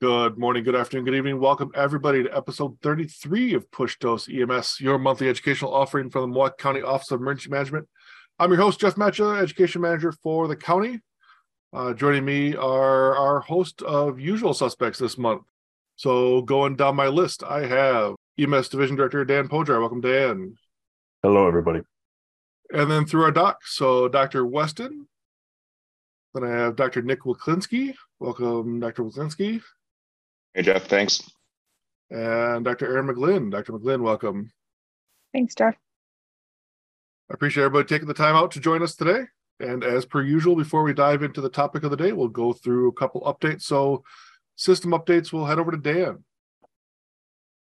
Good morning, good afternoon, good evening. Welcome everybody to episode 33 of Push Dose EMS, your monthly educational offering from the Milwaukee County Office of Emergency Management. I'm your host, Jeff Matcha, Education Manager for the county. Joining me are our host of usual suspects this month. So going down my list, I have EMS Division Director Dan Pojar. Welcome, Dan. Hello, everybody. And then through our doc, so Dr. Weston. Then I have Dr. Nick Wleklinski. Welcome, Dr. Weston. Hey, Jeff. Thanks. And Dr. Aaron McGlynn. Dr. McGlynn, welcome. Thanks, Jeff. I appreciate everybody taking the time out to join us today. And as per usual, before we dive into the topic of the day, we'll go through a couple updates. So system updates, we'll head over to Dan.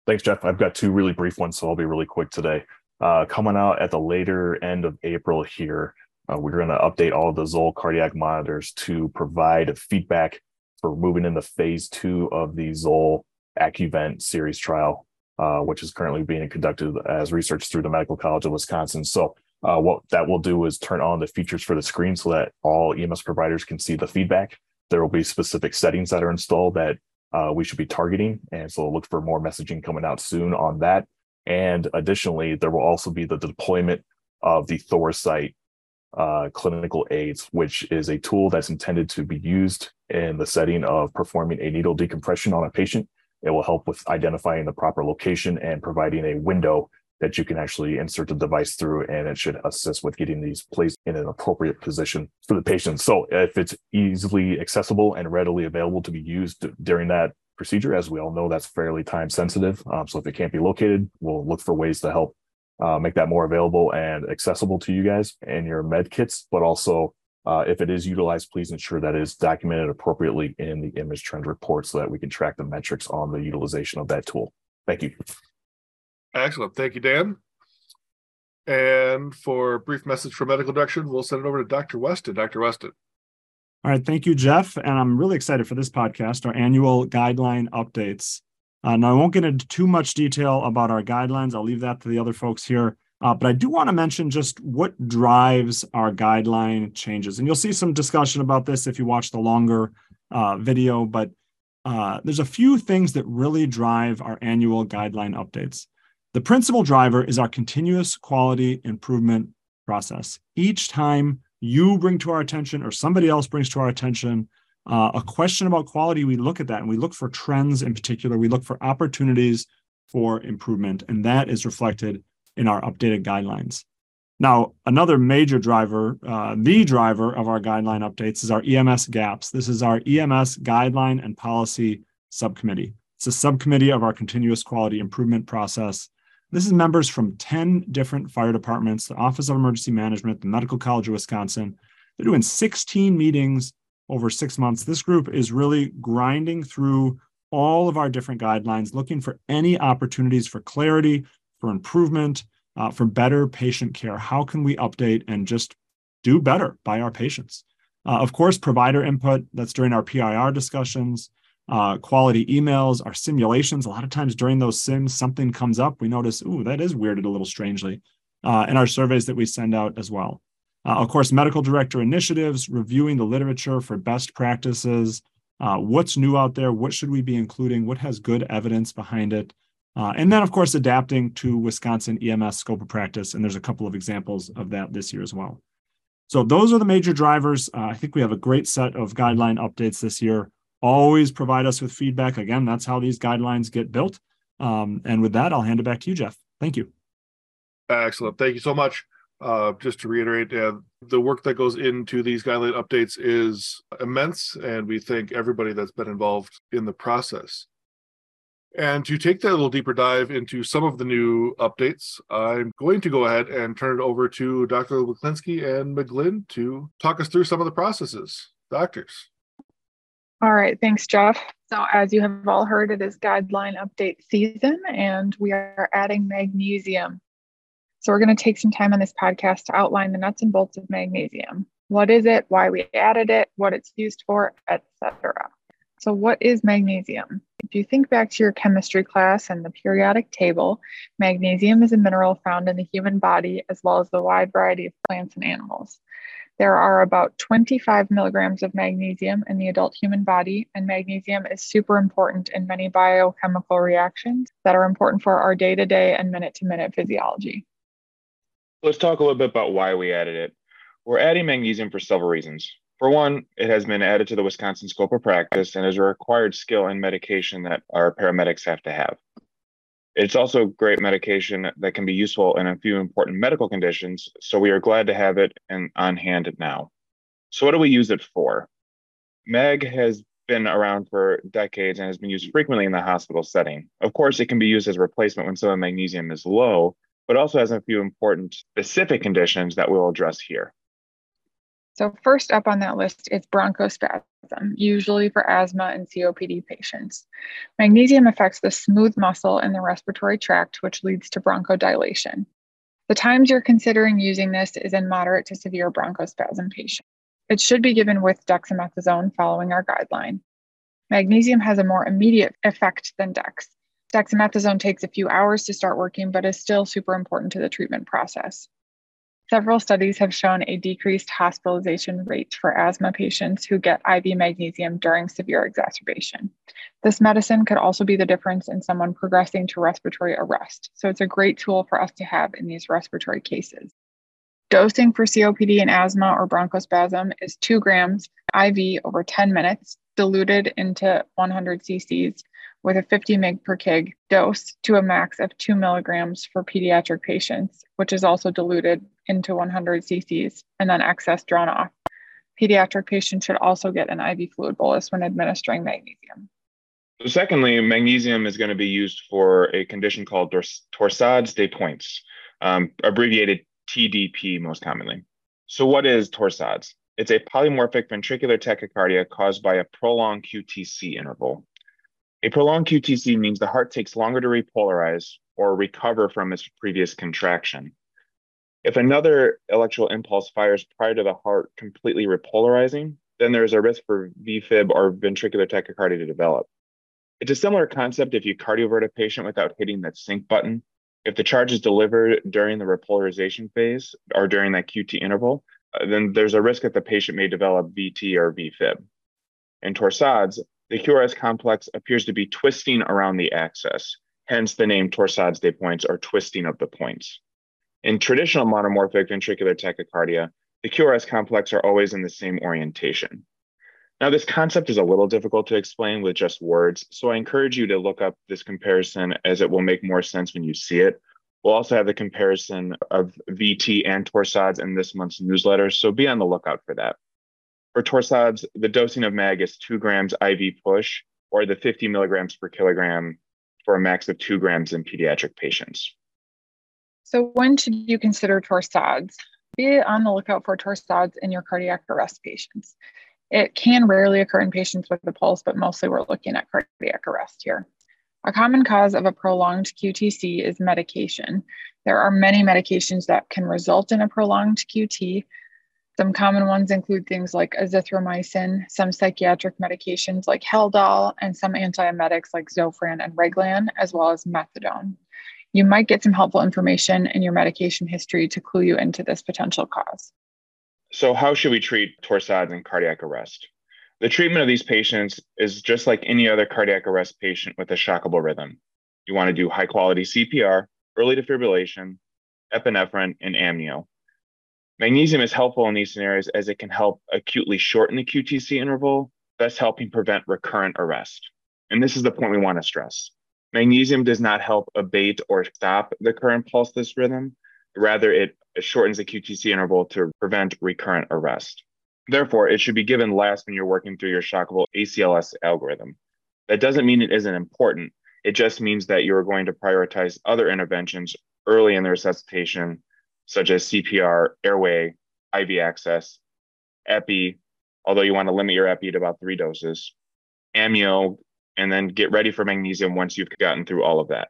Thanks, Jeff. I've got two really brief ones, so I'll be really quick today. Coming out at the later end of April here, we're going to update all of the Zoll cardiac monitors to provide feedback for moving into phase 2 of the Zoll Accuvent series trial, which is currently being conducted as research through the Medical College of Wisconsin. So what that will do is turn on the features for the screen so that all EMS providers can see the feedback. There will be specific settings that are installed that we should be targeting. And so look for more messaging coming out soon on that. And additionally, there will also be the deployment of the Thor site clinical aids, which is a tool that's intended to be used in the setting of performing a needle decompression on a patient. It will help with identifying the proper location and providing a window that you can actually insert the device through, and it should assist with getting these placed in an appropriate position for the patient. So if it's easily accessible and readily available to be used during that procedure, as we all know, that's fairly time sensitive. So if it can't be located, we'll look for ways to help make that more available and accessible to you guys and your med kits. But also, if it is utilized, please ensure that it is documented appropriately in the Image Trend report so that we can track the metrics on the utilization of that tool. Thank you. Excellent. Thank you, Dan. And for a brief message from Medical Direction, we'll send it over to Dr. Weston. Dr. Weston. All right. Thank you, Jeff. And I'm really excited for this podcast, our annual guideline updates. Now, I won't get into too much detail about our guidelines. I'll leave that to the other folks here. But I do want to mention just what drives our guideline changes. And you'll see some discussion about this if you watch the longer video. But there's a few things that really drive our annual guideline updates. The principal driver is our continuous quality improvement process. Each time you bring to our attention or somebody else brings to our attention a question about quality, we look at that and we look for trends in particular. We look for opportunities for improvement, and that is reflected in our updated guidelines. Now, another major driver, the driver of our guideline updates is our EMS GAPS. This is our EMS Guideline and Policy Subcommittee. It's a subcommittee of our continuous quality improvement process. This is members from 10 different fire departments, the Office of Emergency Management, the Medical College of Wisconsin. They're doing 16 meetings over 6 months. This group is really grinding through all of our different guidelines, looking for any opportunities for clarity, for improvement, for better patient care. How can we update and just do better by our patients? Of course, provider input, that's during our PIR discussions, quality emails, our simulations. A lot of times during those sims, something comes up. We notice, ooh, that is weirded a little strangely, and our surveys that we send out as well. Of course, medical director initiatives, reviewing the literature for best practices, what's new out there, what should we be including, what has good evidence behind it, and then, of course, adapting to Wisconsin EMS scope of practice, and there's a couple of examples of that this year as well. So those are the major drivers. I think we have a great set of guideline updates this year. Always provide us with feedback. Again, that's how these guidelines get built. And with that, I'll hand it back to you, Jeff. Thank you. Excellent. Thank you so much. Just to reiterate, the work that goes into these guideline updates is immense, and we thank everybody that's been involved in the process. And to take that little deeper dive into some of the new updates, I'm going to go ahead and turn it over to Dr. Weston and McGlynn to talk us through some of the processes. Doctors. All right, thanks, Jeff. So as you have all heard, it is guideline update season, and we are adding magnesium. So we're going to take some time on this podcast to outline the nuts and bolts of magnesium. What is it, why we added it, what it's used for, etc. So what is magnesium? If you think back to your chemistry class and the periodic table, magnesium is a mineral found in the human body as well as the wide variety of plants and animals. There are about 25 milligrams of magnesium in the adult human body, and magnesium is super important in many biochemical reactions that are important for our day-to-day and minute-to-minute physiology. Let's talk a little bit about why we added it. We're adding magnesium for several reasons. For one, it has been added to the Wisconsin scope of practice and is a required skill in medication that our paramedics have to have. It's also a great medication that can be useful in a few important medical conditions, so we are glad to have it on hand now. So what do we use it for? Mag has been around for decades and has been used frequently in the hospital setting. Of course, it can be used as a replacement when some of the magnesium is low, but also has a few important specific conditions that we'll address here. So first up on that list is bronchospasm, usually for asthma and COPD patients. Magnesium affects the smooth muscle in the respiratory tract, which leads to bronchodilation. The times you're considering using this is in moderate to severe bronchospasm patients. It should be given with dexamethasone following our guideline. Magnesium has a more immediate effect than dex. Dexamethasone takes a few hours to start working, but is still super important to the treatment process. Several studies have shown a decreased hospitalization rate for asthma patients who get IV magnesium during severe exacerbation. This medicine could also be the difference in someone progressing to respiratory arrest, so it's a great tool for us to have in these respiratory cases. Dosing for COPD and asthma or bronchospasm is 2 grams IV over 10 minutes, diluted into 100 cc's with a 50 mg per kg dose to a max of 2 milligrams for pediatric patients, which is also diluted into 100 cc's and then excess drawn off. Pediatric patients should also get an IV fluid bolus when administering magnesium. So secondly, magnesium is going to be used for a condition called torsades de Pointes, abbreviated TDP most commonly. So what is torsades? It's a polymorphic ventricular tachycardia caused by a prolonged QTC interval. A prolonged QTC means the heart takes longer to repolarize or recover from its previous contraction. If another electrical impulse fires prior to the heart completely repolarizing, then there's a risk for VFib or ventricular tachycardia to develop. It's a similar concept if you cardiovert a patient without hitting that sync button. If the charge is delivered during the repolarization phase or during that QT interval, then there's a risk that the patient may develop VT or VFib. In torsades, the QRS complex appears to be twisting around the axis, hence the name torsades de Pointes or twisting of the points. In traditional monomorphic ventricular tachycardia, the QRS complex are always in the same orientation. Now, this concept is a little difficult to explain with just words, so I encourage you to look up this comparison as it will make more sense when you see it. We'll also have the comparison of VT and torsades in this month's newsletter, so be on the lookout for that. For torsades, the dosing of mag is 2 grams IV push, or the 50 milligrams per kilogram for a max of 2 grams in pediatric patients. So when should you consider torsades? Be on the lookout for torsades in your cardiac arrest patients. It can rarely occur in patients with a pulse, but mostly we're looking at cardiac arrest here. A common cause of a prolonged QTC is medication. There are many medications that can result in a prolonged QT. Some common ones include things like azithromycin, some psychiatric medications like Haldol, and some antiemetics like Zofran and Reglan, as well as methadone. You might get some helpful information in your medication history to clue you into this potential cause. So how should we treat torsades and cardiac arrest? The treatment of these patients is just like any other cardiac arrest patient with a shockable rhythm. You want to do high-quality CPR, early defibrillation, epinephrine, and amnio. Magnesium is helpful in these scenarios as it can help acutely shorten the QTC interval, thus helping prevent recurrent arrest. And this is the point we want to stress. Magnesium does not help abate or stop the current pulseless rhythm. Rather, it shortens the QTC interval to prevent recurrent arrest. Therefore, it should be given last when you're working through your shockable ACLS algorithm. That doesn't mean it isn't important. It just means that you are going to prioritize other interventions early in the resuscitation, such as CPR, airway, IV access, epi, although you want to limit your epi to about 3 doses, amnio, and then get ready for magnesium once you've gotten through all of that.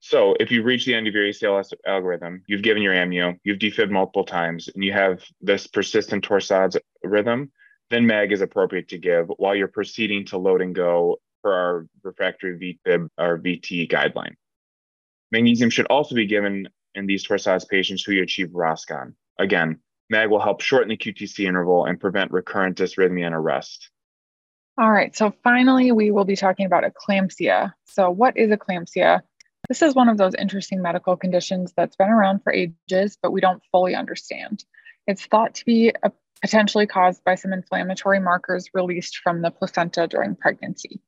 So if you've reached the end of your ACLS algorithm, you've given your amnio, you've defibbed multiple times, and you have this persistent torsades rhythm, Thin mag is appropriate to give while you're proceeding to load and go for our refractory VFib or VT guideline. Magnesium should also be given in these torsades patients who achieve ROSCON. Again, mag will help shorten the QTC interval and prevent recurrent dysrhythmia and arrest. All right, so finally, we will be talking about eclampsia. So what is eclampsia? This is one of those interesting medical conditions that's been around for ages, but we don't fully understand. It's thought to be potentially caused by some inflammatory markers released from the placenta during pregnancy.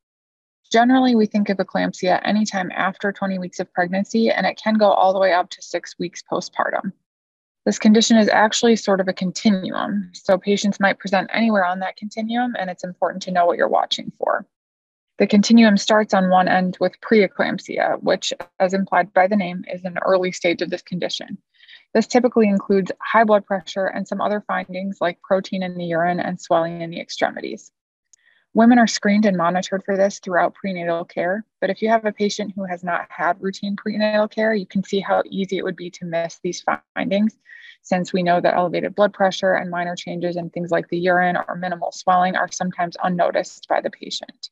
Generally, we think of eclampsia anytime after 20 weeks of pregnancy, and it can go all the way up to 6 weeks postpartum. This condition is actually sort of a continuum, so patients might present anywhere on that continuum, and it's important to know what you're watching for. The continuum starts on one end with preeclampsia, which, as implied by the name, is an early stage of this condition. This typically includes high blood pressure and some other findings like protein in the urine and swelling in the extremities. Women are screened and monitored for this throughout prenatal care, but if you have a patient who has not had routine prenatal care, you can see how easy it would be to miss these findings, since we know that elevated blood pressure and minor changes in things like the urine or minimal swelling are sometimes unnoticed by the patient.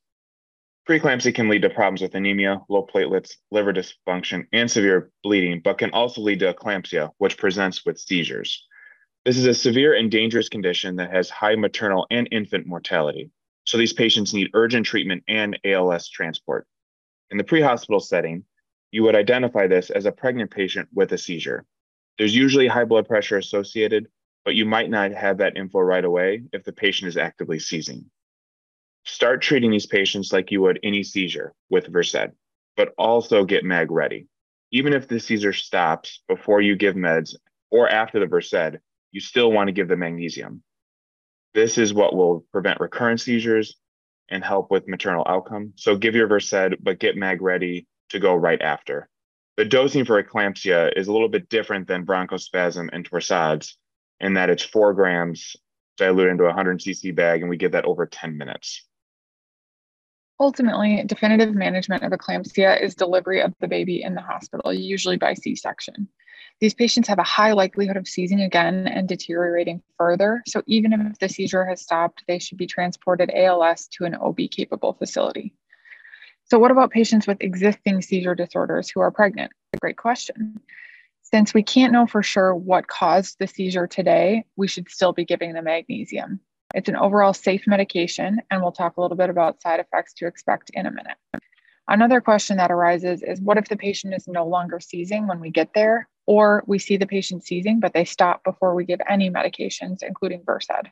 Preeclampsia can lead to problems with anemia, low platelets, liver dysfunction, and severe bleeding, but can also lead to eclampsia, which presents with seizures. This is a severe and dangerous condition that has high maternal and infant mortality. So these patients need urgent treatment and ALS transport. In the pre-hospital setting, you would identify this as a pregnant patient with a seizure. There's usually high blood pressure associated, but you might not have that info right away if the patient is actively seizing. Start treating these patients like you would any seizure with Versed, but also get mag ready. Even if the seizure stops before you give meds or after the Versed, you still want to give the magnesium. This is what will prevent recurrent seizures and help with maternal outcome. So give your Versed, but get mag ready to go right after. The dosing for eclampsia is a little bit different than bronchospasm and torsades in that it's 4 grams diluted into a 100 cc bag, and we give that over 10 minutes. Ultimately, definitive management of eclampsia is delivery of the baby in the hospital, usually by C-section. These patients have a high likelihood of seizing again and deteriorating further, so even if the seizure has stopped, they should be transported ALS to an OB-capable facility. So what about patients with existing seizure disorders who are pregnant? That's a great question. Since we can't know for sure what caused the seizure today, we should still be giving the magnesium. It's an overall safe medication, and we'll talk a little bit about side effects to expect in a minute. Another question that arises is, what if the patient is no longer seizing when we get there, or we see the patient seizing, but they stop before we give any medications, including Versed?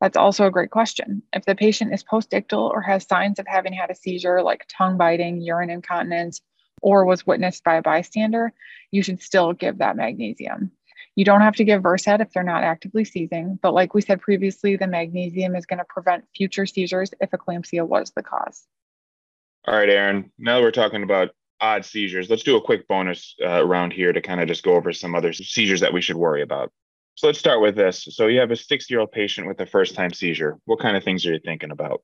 That's also a great question. If the patient is postictal or has signs of having had a seizure, like tongue biting, urine incontinence, or was witnessed by a bystander, you should still give that magnesium. You don't have to give Versed if they're not actively seizing, but like we said previously, the magnesium is going to prevent future seizures if eclampsia was the cause. All right, Aaron, now that we're talking about odd seizures, let's do a quick bonus round here to kind of just go over some other seizures that we should worry about. So let's start with this. So you have a 6-year-old patient with a first-time seizure. What kind of things are you thinking about?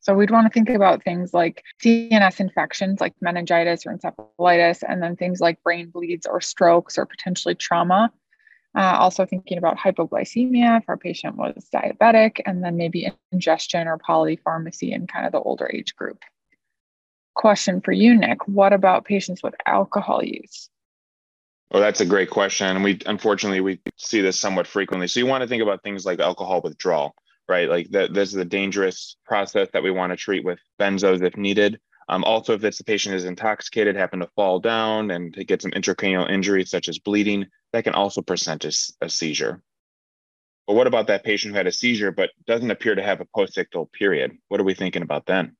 So we'd want to think about things like CNS infections, like meningitis or encephalitis, and then things like brain bleeds or strokes or potentially trauma. Also thinking about hypoglycemia if our patient was diabetic, and then maybe ingestion or polypharmacy in kind of the older age group. Question for you, Nick. What about patients with alcohol use? Well, that's a great question. And we unfortunately see this somewhat frequently. So you want to think about things like alcohol withdrawal, right? Like this is a dangerous process that we want to treat with benzos if needed. Also, if the patient is intoxicated, happen to fall down and to get some intracranial injury, such as bleeding, that can also present a seizure. But what about that patient who had a seizure but doesn't appear to have a postictal period? What are we thinking about then?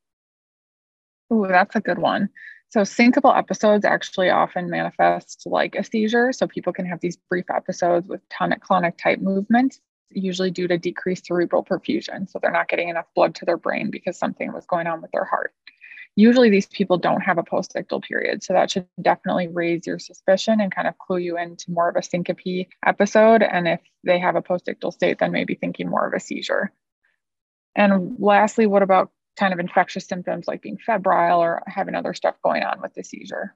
Ooh, that's a good one. So syncopal episodes actually often manifest like a seizure. So people can have these brief episodes with tonic-clonic type movements, usually due to decreased cerebral perfusion. So they're not getting enough blood to their brain because something was going on with their heart. Usually these people don't have a postictal period, so that should definitely raise your suspicion and kind of clue you into more of a syncope episode. And if they have a postictal state, then maybe thinking more of a seizure. And lastly, what about kind of infectious symptoms like being febrile or having other stuff going on with the seizure?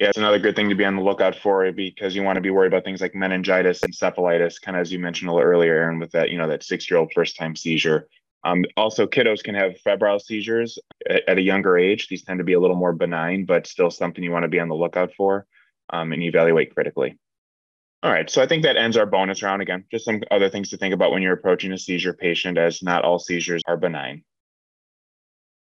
Yeah, it's another good thing to be on the lookout for, because you want to be worried about things like meningitis, encephalitis, kind of as you mentioned a little earlier, Aaron, with that, you know, that 6-year-old first time seizure. Also, kiddos can have febrile seizures at a younger age. These tend to be a little more benign, but still something you want to be on the lookout for and evaluate critically. All right, so I think that ends our bonus round. Again, just some other things to think about when you're approaching a seizure patient, as not all seizures are benign.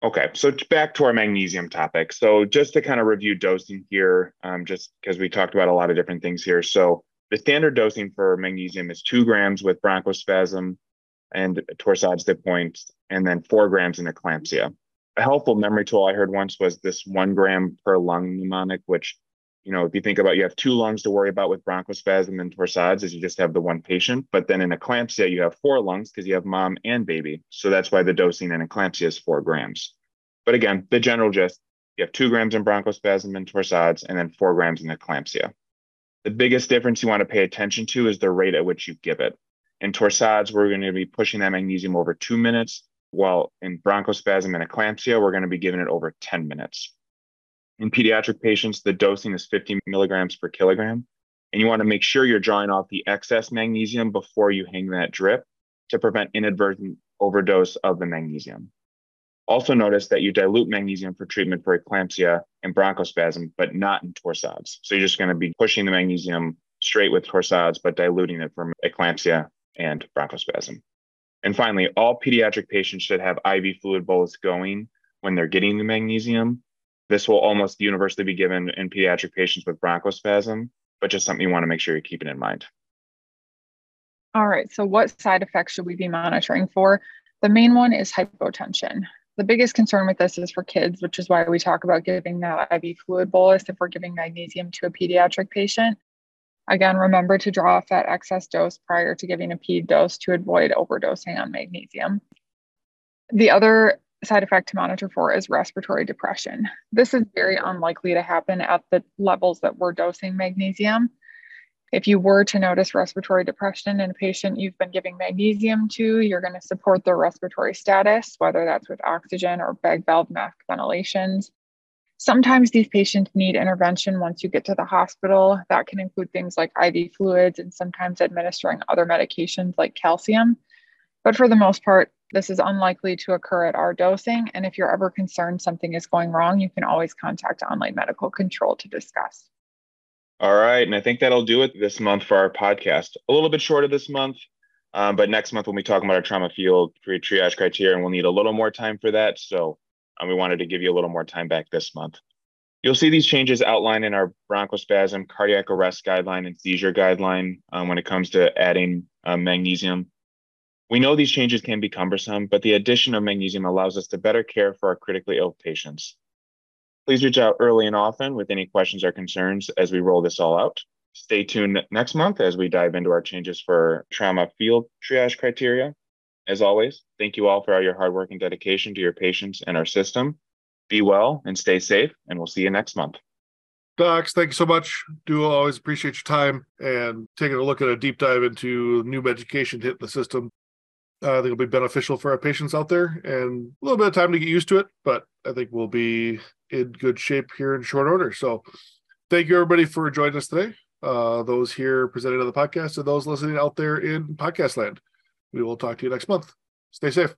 Okay, so back to our magnesium topic. So just to kind of review dosing here, just because we talked about a lot of different things here. So the standard dosing for magnesium is 2 grams with bronchospasm and torsades de pointe, and then 4 grams in eclampsia. A helpful memory tool I heard once was this 1 gram per lung mnemonic, which, you know, if you think about, you have 2 lungs to worry about with bronchospasm and torsades, as you just have the 1 patient. But then in eclampsia, you have 4 lungs because you have mom and baby. So that's why the dosing in eclampsia is 4 grams. But again, the general gist, you have 2 grams in bronchospasm and torsades, and then 4 grams in eclampsia. The biggest difference you want to pay attention to is the rate at which you give it. In torsades, we're going to be pushing that magnesium over 2 minutes, while in bronchospasm and eclampsia, we're going to be giving it over 10 minutes. In pediatric patients, the dosing is 50 milligrams per kilogram, and you want to make sure you're drawing off the excess magnesium before you hang that drip to prevent inadvertent overdose of the magnesium. Also notice that you dilute magnesium for treatment for eclampsia and bronchospasm, but not in torsades. So you're just going to be pushing the magnesium straight with torsades, but diluting it for eclampsia and bronchospasm. And finally, all pediatric patients should have IV fluid bolus going when they're getting the magnesium. This will almost universally be given in pediatric patients with bronchospasm, but just something you want to make sure you're keeping in mind. All right, so what side effects should we be monitoring for? The main one is hypotension. The biggest concern with this is for kids, which is why we talk about giving that IV fluid bolus if we're giving magnesium to a pediatric patient. Again, remember to draw off that excess dose prior to giving a ped dose to avoid overdosing on magnesium. The other side effect to monitor for is respiratory depression. This is very unlikely to happen at the levels that we're dosing magnesium. If you were to notice respiratory depression in a patient you've been giving magnesium to, you're going to support their respiratory status, whether that's with oxygen or bag valve mask ventilations. Sometimes these patients need intervention once you get to the hospital. That can include things like IV fluids and sometimes administering other medications like calcium. But for the most part, this is unlikely to occur at our dosing. And if you're ever concerned something is going wrong, you can always contact Online Medical Control to discuss. All right. And I think that'll do it this month for our podcast. A little bit shorter this month, but next month we'll be talking about our trauma field triage criteria, and we'll need a little more time for that. So we wanted to give you a little more time back this month. You'll see these changes outlined in our bronchospasm, cardiac arrest guideline, and seizure guideline when it comes to adding magnesium. We know these changes can be cumbersome, but the addition of magnesium allows us to better care for our critically ill patients. Please reach out early and often with any questions or concerns as we roll this all out. Stay tuned next month as we dive into our changes for trauma field triage criteria. As always, thank you all for all your hard work and dedication to your patients and our system. Be well and stay safe, and we'll see you next month. Docs, thank you so much. Do always appreciate your time and taking a look at a deep dive into new medication to hit the system. I think it'll be beneficial for our patients out there, and a little bit of time to get used to it, but I think we'll be in good shape here in short order. So thank you, everybody, for joining us today. Those here presenting on the podcast and those listening out there in podcast land. We will talk to you next month. Stay safe.